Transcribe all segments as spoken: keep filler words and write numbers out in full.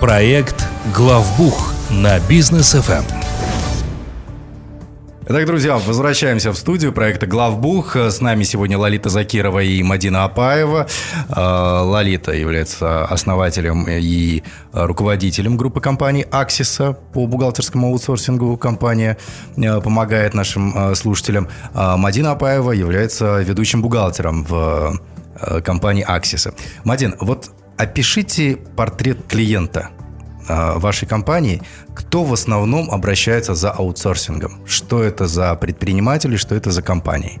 Проект «Главбух» на Бизнес эф эм. Итак, друзья, возвращаемся в студию проекта «Главбух». С нами сегодня Лолита Закирова и Мадина Апаева. Лолита является основателем и руководителем группы компаний «Аксиса» по бухгалтерскому аутсорсингу. Компания помогает нашим слушателям. Мадина Апаева является ведущим бухгалтером в компании «Аксиса». Мадин, вот опишите портрет клиента вашей компании, кто в основном обращается за аутсорсингом? Что это за предприниматели, что это за компании?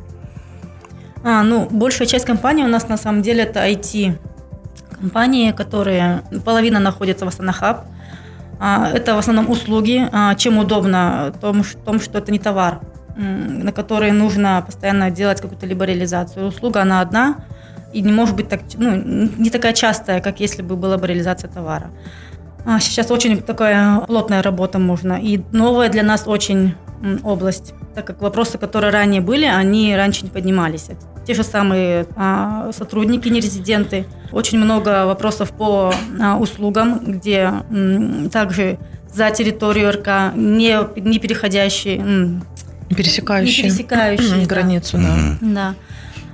А, ну, большая часть компаний у нас на самом деле это ай ти-компании, которые половина находится в Astana Hub. А, это в основном услуги, а, чем удобно, в том, том, что это не товар, на который нужно постоянно делать какую-то либо реализацию. Услуга, она одна и не может быть так, ну, не такая частая, как если бы была бы реализация товара. Сейчас очень такая плотная работа можно. И новая для нас очень область, так как вопросы, которые ранее были, они раньше не поднимались. Те же самые а, сотрудники, нерезиденты. Очень много вопросов по а, услугам, где м, также за территорию РК, не, не переходящие, м, пересекающие, не пересекающие границу. Да. Mm-hmm. Да.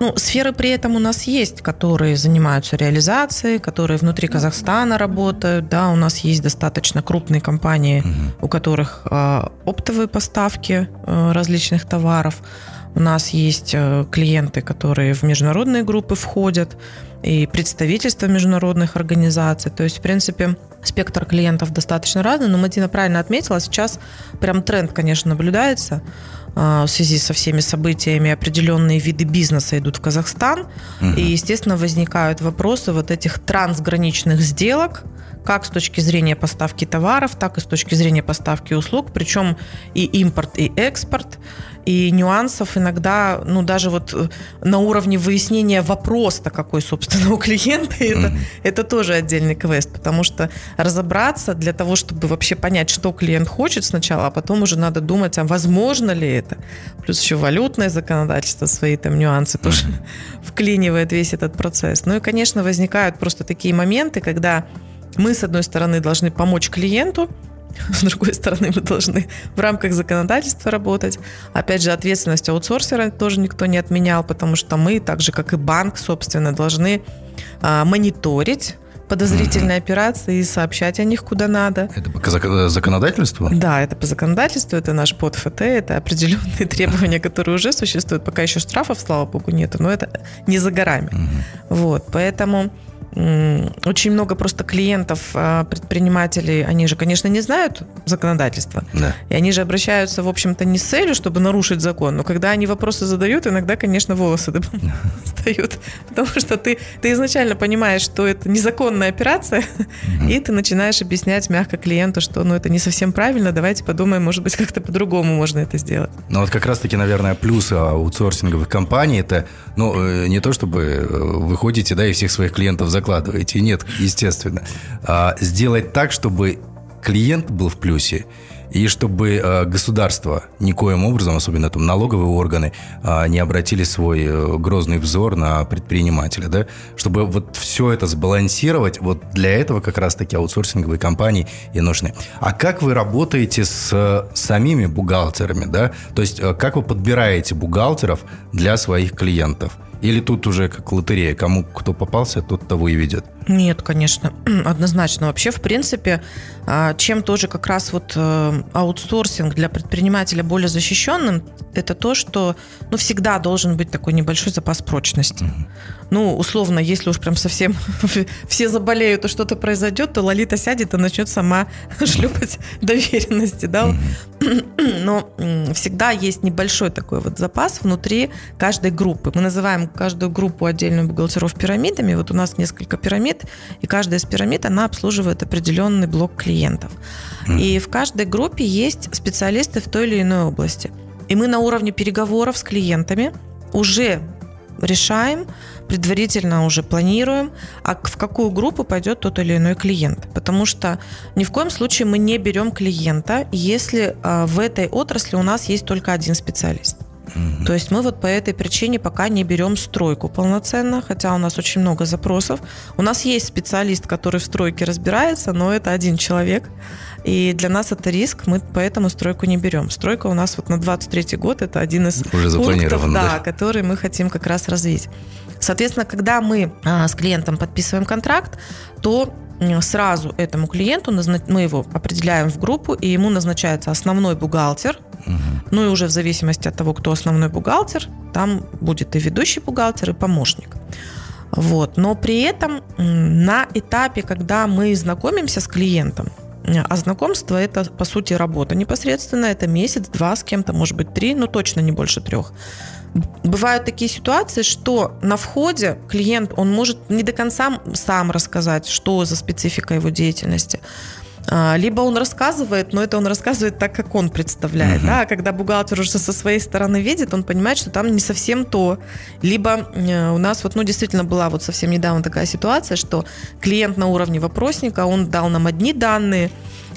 Ну, сферы при этом у нас есть, которые занимаются реализацией, которые внутри Казахстана работают. Да, у нас есть достаточно крупные компании, mm-hmm. у которых а, оптовые поставки а, различных товаров. У нас есть а, клиенты, которые в международные группы входят, и представительства международных организаций. То есть, в принципе, спектр клиентов достаточно разный. Но Мадина правильно отметила, сейчас прям тренд, конечно, наблюдается. В связи со всеми событиями определенные виды бизнеса идут в Казахстан, угу. и, естественно, возникают вопросы вот этих трансграничных сделок, как с точки зрения поставки товаров, так и с точки зрения поставки услуг, причем и импорт, и экспорт, и нюансов иногда, ну, даже вот на уровне выяснения вопроса, какой, собственно, у клиента, это, угу. это тоже отдельный квест, потому что разобраться для того, чтобы вообще понять, что клиент хочет сначала, а потом уже надо думать, а возможно ли это. Плюс еще валютное законодательство, свои там нюансы тоже вклинивает весь этот процесс. Ну и, конечно, возникают просто такие моменты, когда мы, с одной стороны, должны помочь клиенту, с другой стороны, мы должны в рамках законодательства работать. Опять же, ответственность аутсорсера тоже никто не отменял, потому что мы, так же, как и банк, собственно, должны а, мониторить подозрительные угу. операции и сообщать о них куда надо. Это по законодательству? Да, это по законодательству, это наш ПОД-ФТ, это определенные требования, которые уже существуют. Пока еще штрафов, слава богу, нету, но это не за горами. Угу. Вот, поэтому очень много просто клиентов, предпринимателей, они же, конечно, не знают законодательства. Да. И они же обращаются, в общем-то, не с целью, чтобы нарушить закон, но когда они вопросы задают, иногда, конечно, волосы дыбом встают. Потому что ты, ты изначально понимаешь, что это незаконная операция, mm-hmm. и ты начинаешь объяснять мягко клиенту, что ну, это не совсем правильно, давайте подумаем, может быть, как-то по-другому можно это сделать. Ну вот как раз-таки, наверное, плюсы аутсорсинговых компаний, это ну, не то, чтобы вы ходите, да, и всех своих клиентов за закладываете. Нет, естественно. А, сделать так, чтобы клиент был в плюсе, и чтобы а, государство никоим образом, особенно там налоговые органы, а, не обратили свой а, грозный взор на предпринимателя. Да? Чтобы вот все это сбалансировать, вот для этого как раз-таки аутсорсинговые компании и нужны. А как вы работаете с а, самими бухгалтерами? Да? То есть, а, как вы подбираете бухгалтеров для своих клиентов? Или тут уже как лотерея, кому кто попался, тот того и ведет? Нет, конечно, однозначно. Вообще, в принципе, чем тоже как раз вот аутсорсинг для предпринимателя более защищенным, это то, что ну, всегда должен быть такой небольшой запас прочности. Mm-hmm. Ну, условно, если уж прям совсем все заболеют, то что-то произойдет, то Лолита сядет и начнет сама шлепать доверенности. Да? Mm-hmm. Но всегда есть небольшой такой вот запас внутри каждой группы. Мы называем каждую группу отдельную бухгалтеров пирамидами. Вот у нас несколько пирамид, и каждая из пирамид, она обслуживает определенный блок клиентов. Mm-hmm. И в каждой группе есть специалисты в той или иной области. И мы на уровне переговоров с клиентами уже решаем, предварительно уже планируем, а в какую группу пойдет тот или иной клиент. Потому что ни в коем случае мы не берем клиента, если в этой отрасли у нас есть только один специалист. Угу. То есть мы вот по этой причине пока не берем стройку полноценно, хотя у нас очень много запросов. У нас есть специалист, который в стройке разбирается, но это один человек. И для нас это риск, мы поэтому стройку не берем. Стройка у нас вот на двадцать третий год, это один из уже пунктов, да, да? который мы хотим как раз развить. Соответственно, когда мы с клиентом подписываем контракт, то сразу этому клиенту мы его определяем в группу, и ему назначается основной бухгалтер. Угу. Ну и уже в зависимости от того, кто основной бухгалтер, там будет и ведущий бухгалтер, и помощник. Вот. Но при этом на этапе, когда мы знакомимся с клиентом, а знакомство – это, по сути, работа непосредственно, это месяц, два с кем-то, может быть, три, но точно не больше трех. Бывают такие ситуации, что на входе клиент, он может не до конца сам рассказать, что за специфика его деятельности. Либо он рассказывает, но это он рассказывает так, как он представляет. Uh-huh. Да? А когда бухгалтер уже со своей стороны видит, он понимает, что там не совсем то. Либо у нас вот, ну, действительно была вот совсем недавно такая ситуация, что клиент на уровне вопросника, он дал нам одни данные,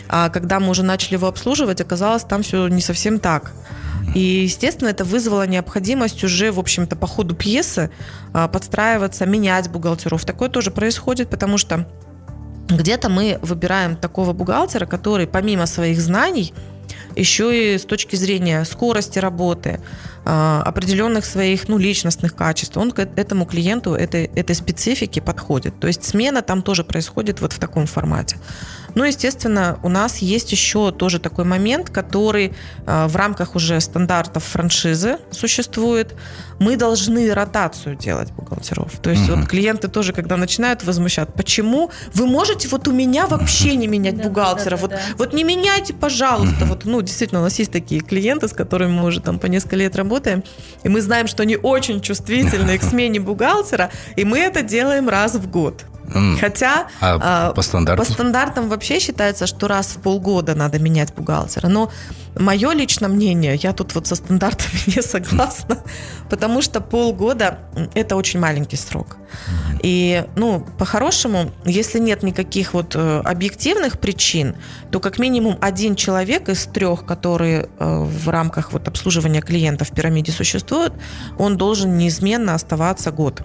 а когда мы уже начали его обслуживать, оказалось, там все не совсем так. И, естественно, это вызвало необходимость уже, в общем-то, по ходу пьесы подстраиваться, менять бухгалтеров. Такое тоже происходит, потому что где-то мы выбираем такого бухгалтера, который помимо своих знаний, еще и с точки зрения скорости работы, определенных своих, ну, личностных качеств, он к этому клиенту, этой, этой специфике подходит. То есть смена там тоже происходит вот в таком формате. Ну, естественно, у нас есть еще тоже такой момент, который в рамках уже стандартов франшизы существует. Мы должны ротацию делать бухгалтеров. То есть угу. вот клиенты тоже, когда начинают возмущаться, почему вы можете вот у меня вообще не менять бухгалтера? Вот, вот не меняйте, пожалуйста. Вот, ну, действительно, у нас есть такие клиенты, с которыми мы уже там по несколько лет работаем, и мы знаем, что они очень чувствительны к смене бухгалтера, и мы это делаем раз в год. Хотя а по, стандартам? по стандартам вообще считается, что раз в полгода надо менять бухгалтера. Но мое личное мнение, я тут вот со стандартами не согласна, потому что полгода – это очень маленький срок. И, ну, по-хорошему, если нет никаких вот объективных причин, то как минимум один человек из трех, которые в рамках вот обслуживания клиентов в пирамиде существуют, он должен неизменно оставаться год.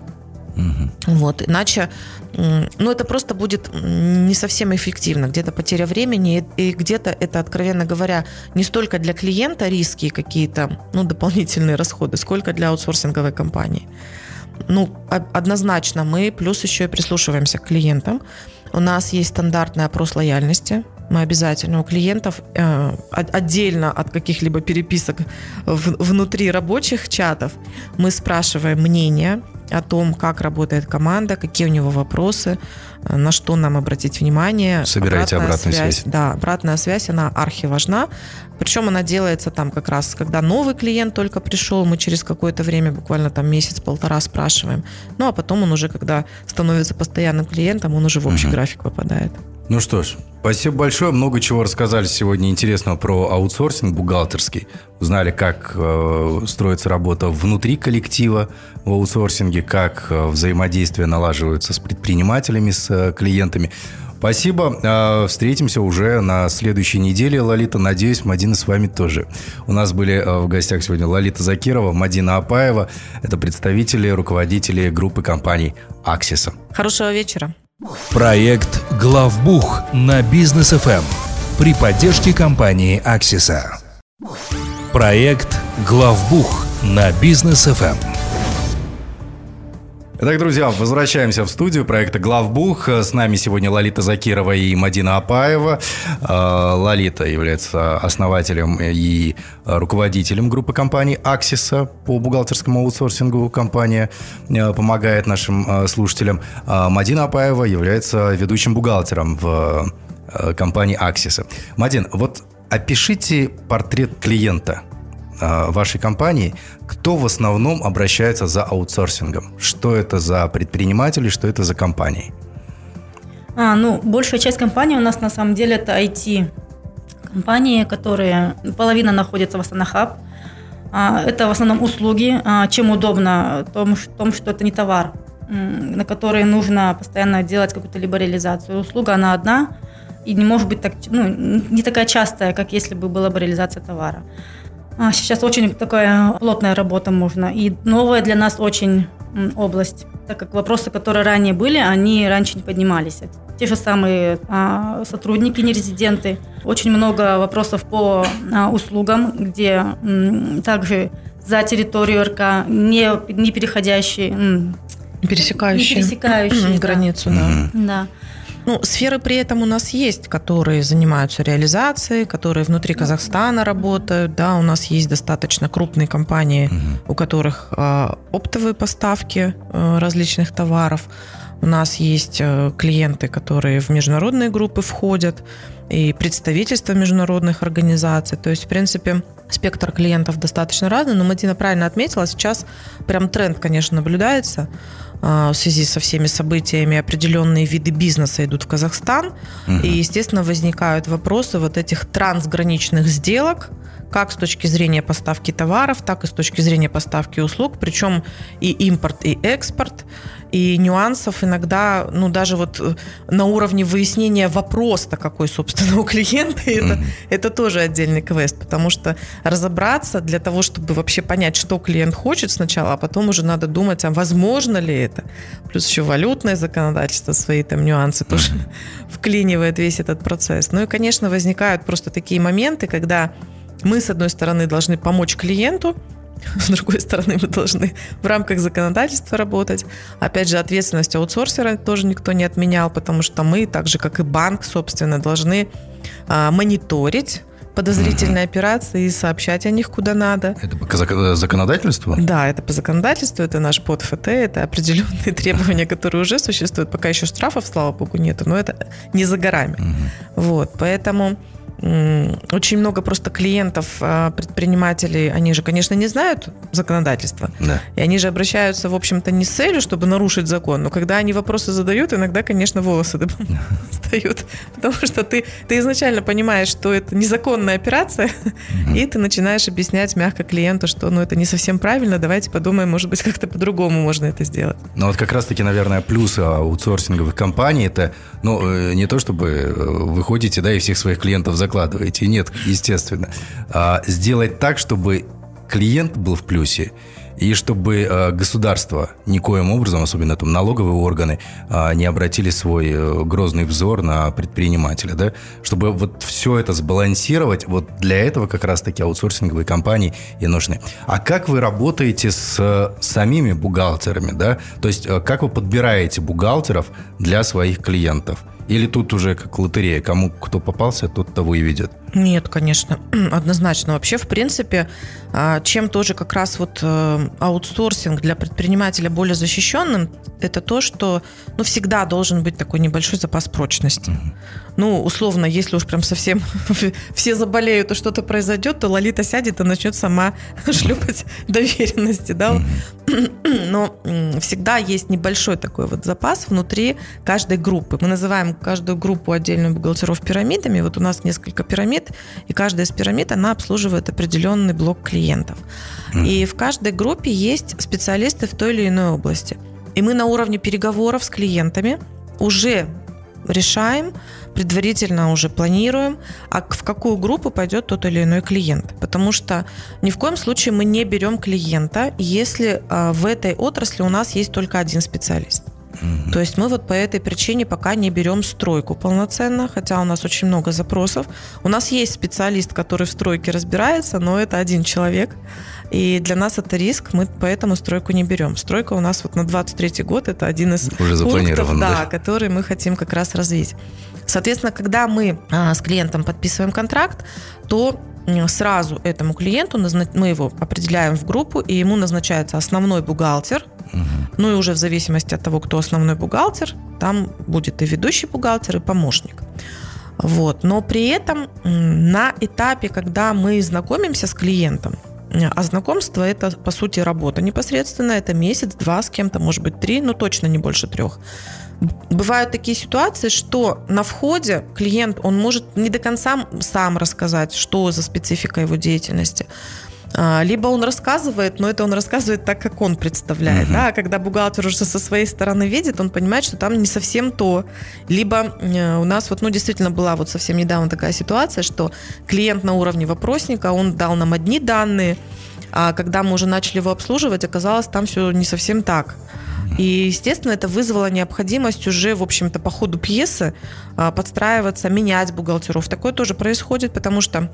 Угу. Вот, иначе, ну, это просто будет не совсем эффективно, где-то потеря времени, и где-то это, откровенно говоря, не столько для клиента риски какие-то, ну, дополнительные расходы, сколько для аутсорсинговой компании. Ну, однозначно мы плюс еще и прислушиваемся к клиентам. У нас есть стандартный опрос лояльности. Мы обязательно у клиентов э, отдельно от каких-либо переписок в, внутри рабочих чатов мы спрашиваем мнение о том, как работает команда, какие у него вопросы, на что нам обратить внимание. Собираете обратную, обратную связь. связь. Да, обратная связь, она архиважна. Причем она делается там как раз, когда новый клиент только пришел, мы через какое-то время, буквально там месяц-полтора спрашиваем. Ну, а потом он уже, когда становится постоянным клиентом, он уже в общий угу. график попадает. Ну что ж, спасибо большое. Много чего рассказали сегодня интересного про аутсорсинг бухгалтерский. Узнали, как э, строится работа внутри коллектива в аутсорсинге, как э, взаимодействие налаживается с предпринимателями, с э, клиентами. Спасибо. Э, встретимся уже на следующей неделе, Лолита. Надеюсь, Мадина с вами тоже. У нас были э, в гостях сегодня Лолита Закирова, Мадина Апаева. Это представители, руководители группы компаний «Аксиса». Хорошего вечера. Проект «Главбух» на Бизнес эф эм при поддержке компании «Аксиса». Проект «Главбух» на Бизнес эф эм. Итак, друзья, возвращаемся в студию проекта «Главбух». С нами сегодня Лолита Закирова и Мадина Апаева. Лолита является основателем и руководителем группы компаний «Аксиса» по бухгалтерскому аутсорсингу. Компания помогает нашим слушателям. Мадина Апаева является ведущим бухгалтером в компании «Аксиса». Мадин, вот опишите портрет клиента вашей компании, кто в основном обращается за аутсорсингом? Что это за предприниматели, что это за компании? А, ну, большая часть компаний у нас на самом деле это ай ти-компании, которые половина находится в Astana Hub. А, это в основном услуги, а, чем удобно, в том, том, что это не товар, на который нужно постоянно делать какую-то либо реализацию. Услуга, она одна и не может быть так, ну, не такая частая, как если бы была бы реализация товара. Сейчас очень такая плотная работа можно. И новая для нас очень область, так как вопросы, которые ранее были, они раньше не поднимались. Те же самые а, сотрудники, нерезиденты. Очень много вопросов по а, услугам, где м, также за территорию РК, не, не переходящие, м, пересекающие, не пересекающие границу. Да. Да. Да. Ну, сферы при этом у нас есть, которые занимаются реализацией, которые внутри Казахстана работают. Да, у нас есть достаточно крупные компании, угу. у которых оптовые поставки различных товаров. У нас есть клиенты, которые в международные группы входят, и представительства международных организаций. То есть, в принципе, спектр клиентов достаточно разный. Но Мадина правильно отметила, сейчас прям тренд, конечно, наблюдается. В связи со всеми событиями определенные виды бизнеса идут в Казахстан. Угу. И, естественно, возникают вопросы вот этих трансграничных сделок, как с точки зрения поставки товаров, так и с точки зрения поставки услуг, причем и импорт, и экспорт, и нюансов иногда, ну, даже вот на уровне выяснения вопроса, какой, собственно, у клиента, это, mm-hmm. это тоже отдельный квест, потому что разобраться для того, чтобы вообще понять, что клиент хочет сначала, а потом уже надо думать, а возможно ли это. Плюс еще валютное законодательство, свои там нюансы mm-hmm. тоже вклинивает весь этот процесс. Ну и, конечно, возникают просто такие моменты, когда мы, с одной стороны, должны помочь клиенту, с другой стороны, мы должны в рамках законодательства работать. Опять же, ответственность аутсорсера тоже никто не отменял, потому что мы, так же, как и банк, собственно, должны а, мониторить подозрительные угу. операции и сообщать о них куда надо. Это по законодательству? Да, это по законодательству, это наш подфт, это определенные требования, которые уже существуют. Пока еще штрафов, слава богу, нету, но это не за горами. Угу. Вот, поэтому... Очень много просто клиентов, предпринимателей, они же, конечно, не знают законодательства. Да. И они же обращаются, в общем-то, не с целью, чтобы нарушить закон, но когда они вопросы задают, иногда, конечно, волосы встают. Потому что ты, ты изначально понимаешь, что это незаконная операция, угу. и ты начинаешь объяснять мягко клиенту, что ну, это не совсем правильно, давайте подумаем, может быть, как-то по-другому можно это сделать. Ну вот как раз-таки, наверное, плюсы аутсорсинговых компаний, это ну, не то, чтобы вы ходите, да, и всех своих клиентов закрываете, закладываете. Нет, естественно. А, сделать так, чтобы клиент был в плюсе, и чтобы а, государство никоим образом, особенно там налоговые органы, а, не обратили свой а, грозный взор на предпринимателя. Да? Чтобы вот все это сбалансировать, вот для этого как раз-таки аутсорсинговые компании и нужны. А как вы работаете с а, самими бухгалтерами? Да? То есть, а, как вы подбираете бухгалтеров для своих клиентов? Или тут уже как лотерея, кому кто попался, тот того и ведет? Нет, конечно, однозначно. Вообще, в принципе, чем тоже как раз вот аутсорсинг для предпринимателя более защищенным, это то, что ну, всегда должен быть такой небольшой запас прочности. Угу. Ну, условно, если уж прям совсем все заболеют, то что-то произойдет, то Лолита сядет и начнет сама шлепать доверенности. Да? Угу. Но всегда есть небольшой такой вот запас внутри каждой группы. Мы называем каждую группу отдельную бухгалтеров пирамидами. Вот у нас несколько пирамид, и каждая из пирамид, она обслуживает определенный блок клиентов. Mm. И в каждой группе есть специалисты в той или иной области. И мы на уровне переговоров с клиентами уже решаем, предварительно уже планируем, а в какую группу пойдет тот или иной клиент. Потому что ни в коем случае мы не берем клиента, если в этой отрасли у нас есть только один специалист. Mm-hmm. То есть мы вот по этой причине пока не берем стройку полноценно, хотя у нас очень много запросов. У нас есть специалист, который в стройке разбирается, но это один человек, и для нас это риск, мы поэтому стройку не берем. Стройка у нас вот на двадцать третий год, это один из уже пунктов, да, да? который мы хотим как раз развить. Соответственно, когда мы а, с клиентом подписываем контракт, то сразу этому клиенту, мы его определяем в группу, и ему назначается основной бухгалтер. Угу. Ну и уже в зависимости от того, кто основной бухгалтер, там будет и ведущий бухгалтер, и помощник. Вот. Но при этом на этапе, когда мы знакомимся с клиентом, а знакомство – это, по сути, работа непосредственно, это месяц, два с кем-то, может быть, три, но точно не больше трех. Бывают такие ситуации, что на входе клиент, он может не до конца сам рассказать, что за специфика его деятельности. Либо он рассказывает, но это он рассказывает так, как он представляет. Uh-huh. Да? А когда бухгалтер уже со своей стороны видит, он понимает, что там не совсем то. Либо у нас вот, ну, действительно была вот совсем недавно такая ситуация, что клиент на уровне вопросника, он дал нам одни данные, а когда мы уже начали его обслуживать, оказалось, там все не совсем так. И, естественно, это вызвало необходимость уже, в общем-то, по ходу пьесы подстраиваться, менять бухгалтеров. Такое тоже происходит, потому что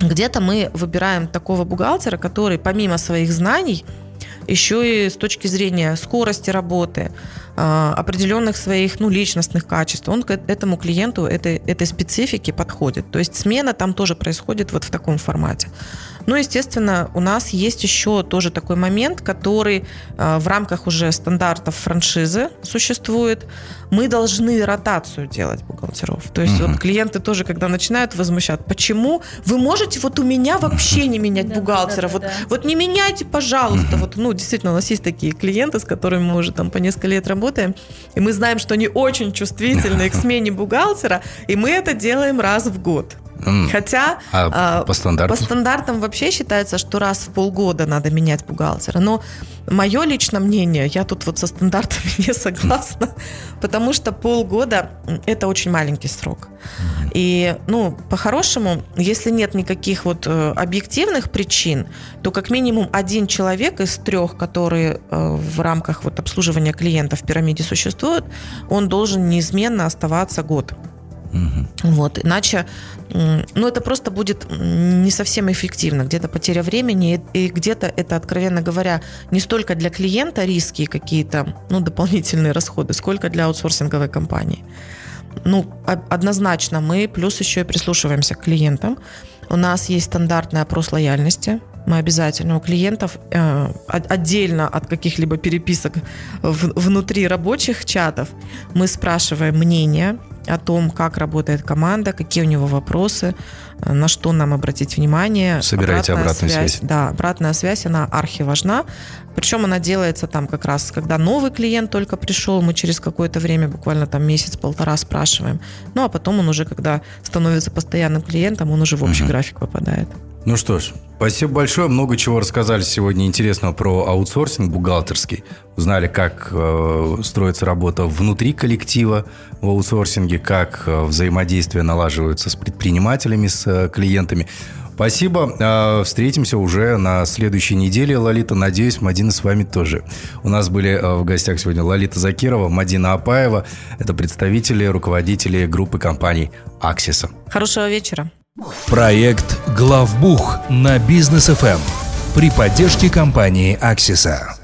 где-то мы выбираем такого бухгалтера, который помимо своих знаний, еще и с точки зрения скорости работы, определенных своих, ну, личностных качеств, он к этому клиенту, этой, этой специфике подходит. То есть смена там тоже происходит вот в таком формате. Ну, естественно, у нас есть еще тоже такой момент, который в рамках уже стандартов франшизы существует. Мы должны ротацию делать бухгалтеров. То есть uh-huh. вот клиенты тоже, когда начинают возмущаться, почему вы можете вот у меня вообще не менять бухгалтера? Вот не меняйте, пожалуйста. Вот, ну, действительно, у нас есть такие клиенты, с которыми мы уже там по несколько лет работаем, и мы знаем, что они очень чувствительны к смене бухгалтера, и мы это делаем раз в год. Хотя а по, стандартам? по стандартам вообще считается, что раз в полгода надо менять бухгалтера. Но мое личное мнение, я тут вот со стандартами не согласна, потому что полгода – это очень маленький срок. И, ну, по-хорошему, если нет никаких вот объективных причин, то как минимум один человек из трех, которые в рамках вот обслуживания клиентов в пирамиде существуют, он должен неизменно оставаться год. Угу. Вот, иначе, ну, это просто будет не совсем эффективно, где-то потеря времени, и где-то это, откровенно говоря, не столько для клиента риски и какие-то, ну, дополнительные расходы, сколько для аутсорсинговой компании. Ну, однозначно мы плюс еще и прислушиваемся к клиентам. У нас есть стандартный опрос лояльности. Мы обязательно у клиентов э, отдельно от каких-либо переписок в, внутри рабочих чатов мы спрашиваем мнение о том, как работает команда, какие у него вопросы, на что нам обратить внимание. Собираете обратную, обратную связь. связь. Да, обратная связь, она архиважна. Причем она делается там как раз, когда новый клиент только пришел, мы через какое-то время, буквально там месяц-полтора спрашиваем. Ну, а потом он уже, когда становится постоянным клиентом, он уже в общий угу. график попадает. Ну что ж, спасибо большое. Много чего рассказали сегодня интересного про аутсорсинг бухгалтерский. Узнали, как э, строится работа внутри коллектива в аутсорсинге, как э, взаимодействия налаживаются с предпринимателями, с э, клиентами. Спасибо. Э, встретимся уже на следующей неделе, Лолита. Надеюсь, Мадина с вами тоже. У нас были э, в гостях сегодня Лолита Закирова, Мадина Апаева. Это представители, руководители группы компаний «Аксиса». Хорошего вечера. Проект «Главбух» на Бизнес эф эм при поддержке компании «Аксиса».